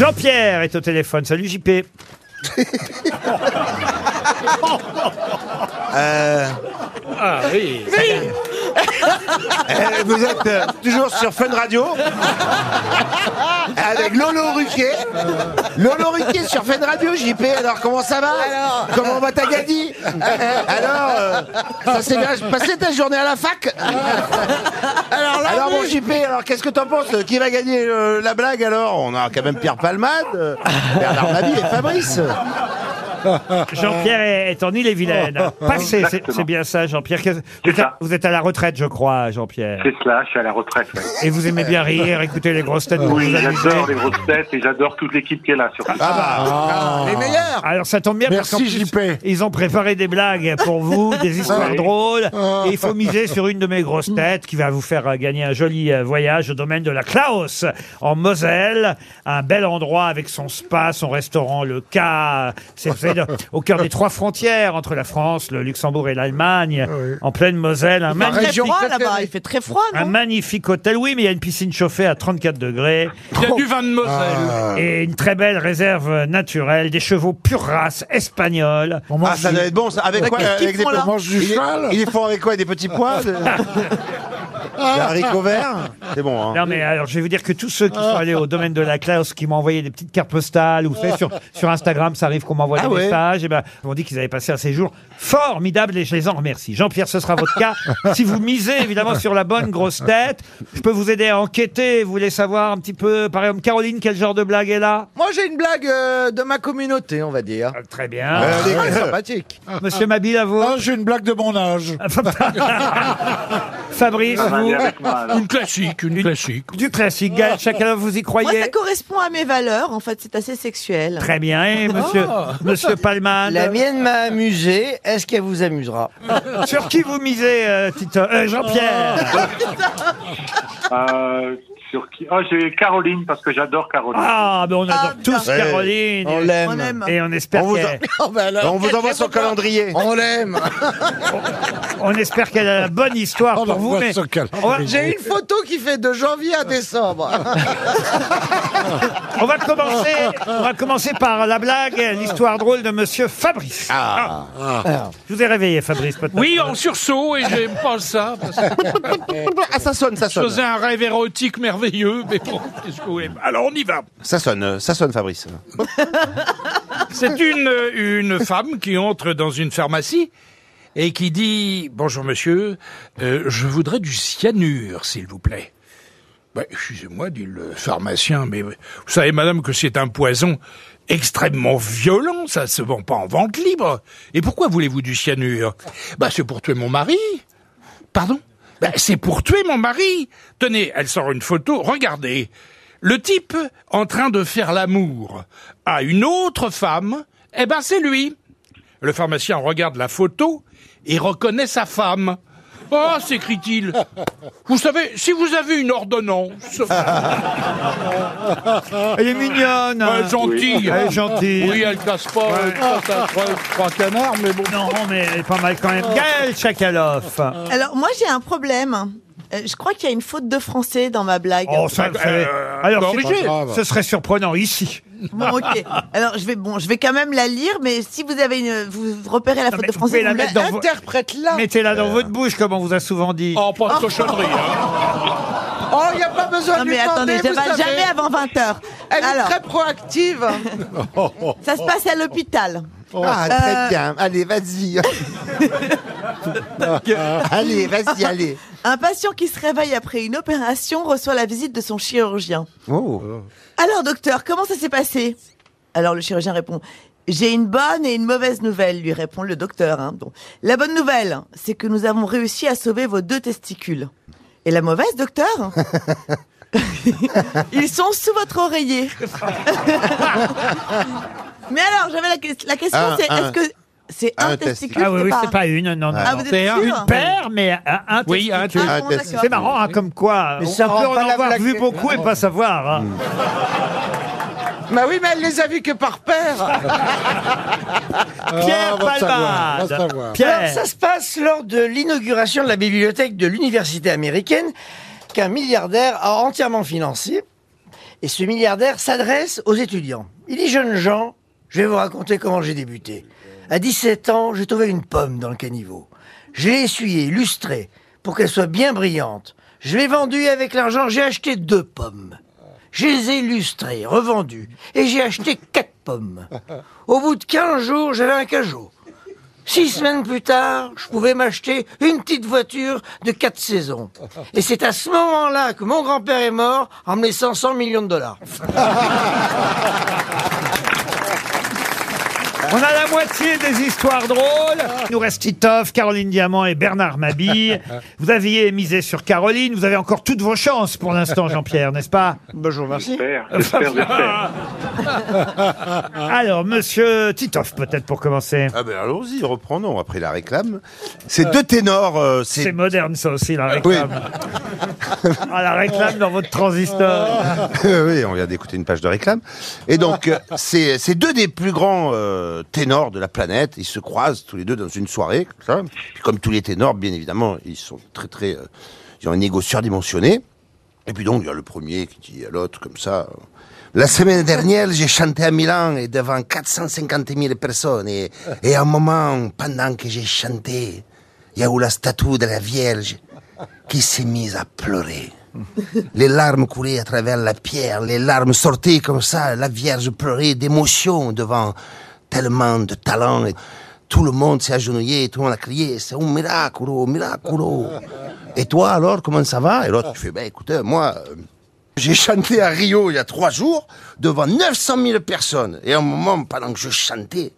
Jean-Pierre est au téléphone. Salut JP. Ah oui. Oui. Vous êtes toujours sur Fun Radio avec Lolo Ruquier. Lolo Ruquier sur Fun Radio, JP. Alors comment ça va? Alors, comment va ta gadie? Alors ça s'est bien passé ta journée à la fac? Alors mon JP, alors qu'est-ce que t'en penses? Qui va gagner la blague alors? On a quand même Pierre Palmade, Bernard Mabille et Fabrice. Jean-Pierre est en Ille-et-Vilaine. Passé, c'est bien ça, Jean-Pierre. Vous êtes à la retraite, je crois, Jean-Pierre. C'est cela, je suis à la retraite. Ouais. Et vous aimez bien rire, écouter les grosses têtes. Oui, j'adore les grosses têtes et j'adore toute l'équipe qui est là. Surtout. Les meilleurs. Alors ça tombe bien. Merci, parce qu'en plus, ils ont préparé des blagues pour vous, des histoires drôles. Et il faut miser sur une de mes grosses têtes qui va vous faire gagner un joli voyage au domaine de la Klaus en Moselle. Un bel endroit avec son spa, son restaurant, le K. C'est au cœur des trois frontières entre la France, le Luxembourg et l'Allemagne, en pleine Moselle. Un magnifique hôtel là-bas, il fait très froid. Un magnifique hôtel, oui, mais il y a une piscine chauffée à 34 degrés. Il y a du vin de Moselle. Et une très belle réserve naturelle, des chevaux pure race espagnols. Ah, ça doit être bon. Ça. Avec quoi? Avec des manches du cheval. Ils les font avec quoi? Des petits pois? Des haricots verts. C'est bon, hein. Non, mais alors, je vais vous dire que tous ceux qui sont allés au domaine de la Klaus, qui m'ont envoyé des petites cartes postales, ou fait sur Instagram, ça arrive qu'on m'envoie des messages, et ben, on dit qu'ils avaient passé un séjour formidable et je les en remercie. Jean-Pierre, ce sera votre cas. Si vous misez, évidemment, sur la bonne grosse tête, je peux vous aider à enquêter. Vous voulez savoir un petit peu, par exemple, Caroline, quel genre de blague est là? Moi, j'ai une blague de ma communauté, on va dire. Très bien. Sympathique. Monsieur Mabille, à vous. J'ai une blague de mon âge. Fabrice, vous. Une classique. Du classique, chacun vous y croyez. Moi, ça correspond à mes valeurs, en fait, c'est assez sexuel. Très bien, et monsieur Palman. La mienne m'a amusé, est-ce qu'elle vous amusera? Sur qui vous misez, Jean-Pierre? Sur qui? Oh, j'ai Caroline, parce que j'adore Caroline. Ah, mais on adore tous Caroline. On l'aime. Et on espère qu'elle... On vous envoie son calendrier. On l'aime. On espère qu'elle a la bonne histoire pour vous. Mais... J'ai une photo qui fait de janvier à décembre. On va commencer par la blague, l'histoire drôle de monsieur Fabrice. Je vous ai réveillé, Fabrice, peut-être. Oui, en sursaut, et j'aime pas ça. Parce que... ça sonne. Je faisais un rêve érotique merveilleux, mais bon, qu'est-ce que... Alors, on y va. Ça sonne, Fabrice. C'est une femme qui entre dans une pharmacie et qui dit « Bonjour, monsieur, je voudrais du cyanure, s'il vous plaît. » Bah, « Excusez-moi, dit le pharmacien, mais vous savez, madame, que c'est un poison extrêmement violent, ça ne se vend pas en vente libre. Et pourquoi voulez-vous du cyanure ? » ?»« Bah, c'est pour tuer mon mari. » »« Pardon ? » ?»« Bah, c'est pour tuer mon mari. » Tenez, elle sort une photo, regardez. Le type en train de faire l'amour à une autre femme, eh ben c'est lui. Le pharmacien regarde la photo et reconnaît sa femme. « Oh !» s'écrie-t-il. « Vous savez, si vous avez une ordonnance... » Elle est mignonne. Elle est gentille. Oui, elle casse pas. Trois canards, mais bon. Non, mais elle est pas mal quand même. Gaël Chakaloff. Alors, moi, j'ai un problème. Je crois qu'il y a une faute de français dans ma blague. Oh, alors, ce serait surprenant ici. Bon, ok. Alors, je vais quand même la lire, mais si vous avez vous repérez la faute de français, vous interprète-la. Mettez-la dans votre bouche, comme on vous a souvent dit. Oh, pas de cochonnerie. Oh, il n'y a pas besoin de lui demander, vous savez. Non, mais attendez, ça va jamais avant 20h. Elle est très proactive. Ça se passe à l'hôpital. Très bien. Allez, vas-y. Allez, vas-y, allez. Un patient qui se réveille après une opération reçoit la visite de son chirurgien. Oh. Alors, docteur, comment ça s'est passé? Alors, le chirurgien répond. J'ai une bonne et une mauvaise nouvelle, lui répond le docteur. Bon. La bonne nouvelle, c'est que nous avons réussi à sauver vos 2 testicules. Et la mauvaise, docteur? Ils sont sous votre oreiller. Mais alors, j'avais la question, c'est est-ce que... C'est un testicule. Ah oui, c'est pas une. Non, non. C'est une paire, mais un testicule. Oui, un testicule. C'est marrant, comme quoi. Mais ça peut en avoir vu beaucoup et pas savoir. Bah oui, mais elle les a vus que par paire. Pierre Palmade. Pierre. Ça se passe lors de l'inauguration de la bibliothèque de l'université américaine qu'un milliardaire a entièrement financée. Et ce milliardaire s'adresse aux étudiants. Il dit « Jeunes gens, je vais vous raconter comment j'ai débuté. À 17 ans, j'ai trouvé une pomme dans le caniveau. Je l'ai essuyée, lustrée, pour qu'elle soit bien brillante. Je l'ai vendue avec l'argent, j'ai acheté 2 pommes. Je les ai lustrées, revendues, et j'ai acheté 4 pommes. Au bout de 15 jours, j'avais un cajot. 6 semaines plus tard, je pouvais m'acheter une petite voiture de 4 saisons. Et c'est à ce moment-là que mon grand-père est mort en me laissant 100 millions de dollars. On a la moitié des histoires drôles. Il nous reste Titov, Caroline Diamant et Bernard Mabille. Vous aviez misé sur Caroline. Vous avez encore toutes vos chances pour l'instant, Jean-Pierre, n'est-ce pas? Bonjour, merci. J'espère. Alors, monsieur Titov, peut-être pour commencer. Ah ben allons-y, reprenons après la réclame. C'est 2 ténors. C'est moderne ça aussi, la réclame. Oui. Ah, la réclame dans votre transistor. Oui, on vient d'écouter une page de réclame. Et donc, c'est 2 des plus grands... ténors de la planète, ils se croisent tous les deux dans une soirée, comme ça. Puis comme tous les ténors, bien évidemment, ils sont très ils ont un égo surdimensionné. Et puis donc il y a le premier qui dit à l'autre comme ça: la semaine dernière, j'ai chanté à Milan et devant 450 000 personnes. Et à un moment, pendant que j'ai chanté, il y a eu la statue de la Vierge qui s'est mise à pleurer. Les larmes coulaient à travers la pierre, les larmes sortaient comme ça, la Vierge pleurait d'émotion devant tellement de talent. Et tout le monde s'est agenouillé, tout le monde a crié: c'est un miracle, miracle. Et toi alors, comment ça va? Et l'autre, tu fais: ben écoute, moi, j'ai chanté à Rio il y a 3 jours devant 900 000 personnes. Et à un moment, pendant que je chantais,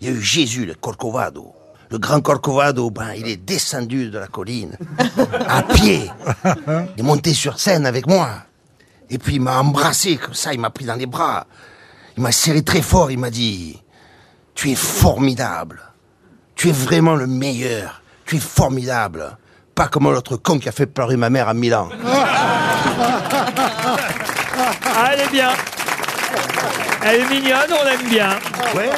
il y a eu Jésus, le Corcovado. Le grand Corcovado, ben, il est descendu de la colline, à pied. Il est monté sur scène avec moi. Et puis il m'a embrassé comme ça, il m'a pris dans les bras. Il m'a serré très fort, il m'a dit: tu es formidable. Tu es vraiment le meilleur. Tu es formidable. Pas comme l'autre con qui a fait pleurer ma mère à Milan. Allez bien. Elle est mignonne, on l'aime bien. Ouais,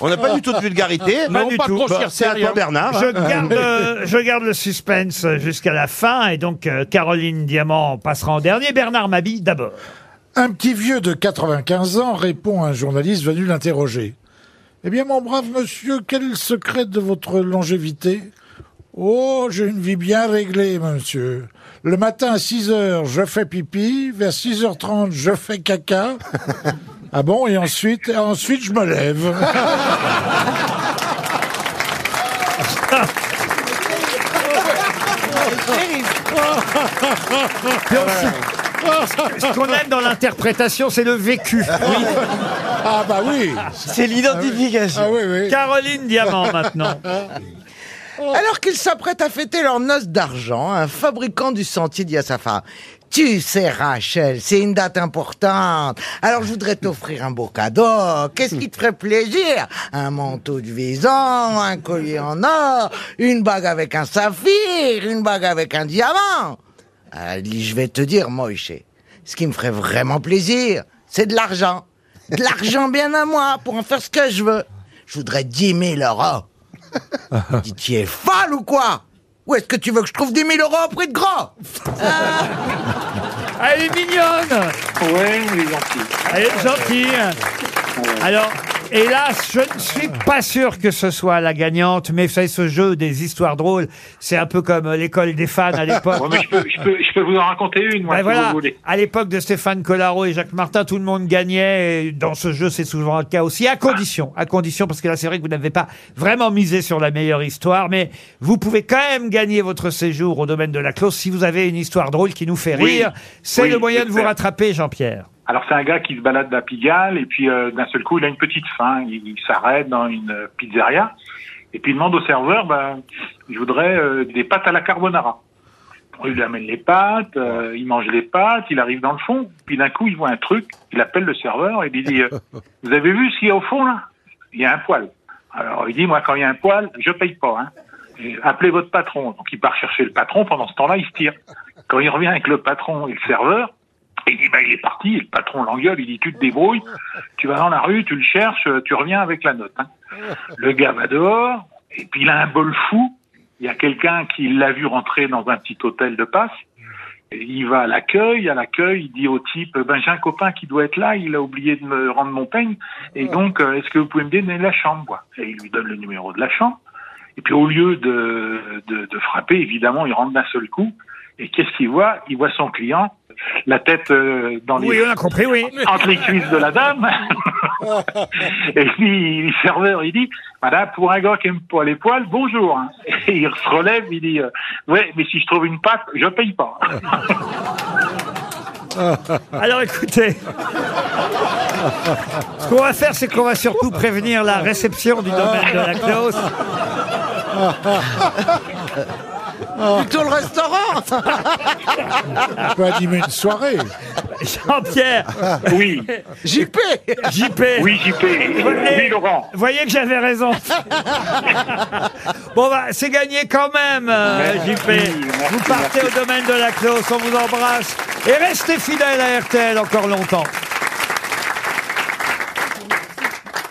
on n'a pas du tout de vulgarité. Pas du tout. C'est à toi, Bernard. Je garde le suspense jusqu'à la fin. Et donc, Caroline Diamant passera en dernier. Bernard Mabille d'abord. Un petit vieux de 95 ans répond à un journaliste venu l'interroger. Eh bien, mon brave monsieur, quel est le secret de votre longévité ? Oh, j'ai une vie bien réglée, monsieur. Le matin à 6h, je fais pipi. Vers 6h30, je fais caca. Ah bon, et ensuite, je me lève. Ce qu'on aime dans l'interprétation, c'est le vécu. Oui. Ah bah oui. C'est l'identification. Ah oui, oui. Caroline Diamant maintenant. Alors qu'ils s'apprêtent à fêter leurs noces d'argent, un fabricant du sentier dit à sa femme: tu sais, Rachel, c'est une date importante. Alors je voudrais t'offrir un beau cadeau. Qu'est-ce qui te ferait plaisir? Un manteau de Visan, un collier en or, une bague avec un saphir, une bague avec un diamant. Elle dit: je vais te dire, Moïse, ce qui me ferait vraiment plaisir, c'est de l'argent. De l'argent bien à moi pour en faire ce que je veux. Je voudrais 10 000 €. Il dit: tu es folle ou quoi? Où est-ce que tu veux que je trouve 10 000 euros au prix de gros? Elle est mignonne. Ouais, elle est gentille. Elle est gentille. Ouais. Alors, hélas, je ne suis pas sûr que ce soit la gagnante, mais vous savez, ce jeu des histoires drôles, c'est un peu comme l'école des fans à l'époque. Ouais, je peux vous en raconter une, moi, ben si voilà, vous voulez. À l'époque de Stéphane Collaro et Jacques Martin, tout le monde gagnait, et dans ce jeu, c'est souvent le cas aussi, à condition, parce que là, c'est vrai que vous n'avez pas vraiment misé sur la meilleure histoire, mais vous pouvez quand même gagner votre séjour au domaine de la Klaus si vous avez une histoire drôle qui nous fait rire. Oui. C'est le moyen de vous rattraper, Jean-Pierre. Alors c'est un gars qui se balade dans la Pigalle et puis d'un seul coup il a une petite faim, il s'arrête dans une pizzeria et puis il demande au serveur: ben je voudrais des pâtes à la carbonara. Il lui amène les pâtes, il mange les pâtes, il arrive dans le fond, puis d'un coup il voit un truc, il appelle le serveur et lui dit: vous avez vu ce qu'il y a au fond là? Il y a un poil. Alors il dit: moi quand il y a un poil, je paye pas, hein. Appelez votre patron. Donc il part chercher le patron, pendant ce temps-là il se tire. Quand il revient avec le patron et le serveur, il dit: bah, il est parti, et le patron l'engueule, il dit: tu te débrouilles, tu vas dans la rue, tu le cherches, tu reviens avec la note. Hein. Le gars va dehors, et puis il a un bol fou, il y a quelqu'un qui l'a vu rentrer dans un petit hôtel de passe, Il va à l'accueil, il dit au type « j'ai un copain qui doit être là, il a oublié de me rendre mon peigne, et donc est-ce que vous pouvez me donner la chambre ?» Et il lui donne le numéro de la chambre, et puis au lieu de frapper, évidemment, il rentre d'un seul coup, et qu'est-ce qu'il voit? Il voit son client, la tête dans les... Oui, on a compris, oui. Entre les cuisses de la dame. Et puis, le serveur, il dit, voilà, pour un gars qui aime pas les poils, bonjour. Et il se relève, il dit, ouais, mais si je trouve une patte, je paye pas. Alors écoutez, ce qu'on va faire, c'est qu'on va surtout prévenir la réception du domaine de la Klaus. Plutôt le restaurant. On peut animer une soirée. Jean-Pierre. Oui. JP. JP. Oui, JP. Oui, Laurent. Voyez que j'avais raison. Bon, bah, c'est gagné quand même, JP. Vous partez au domaine de la Klaus, on vous embrasse. Et restez fidèles à RTL encore longtemps.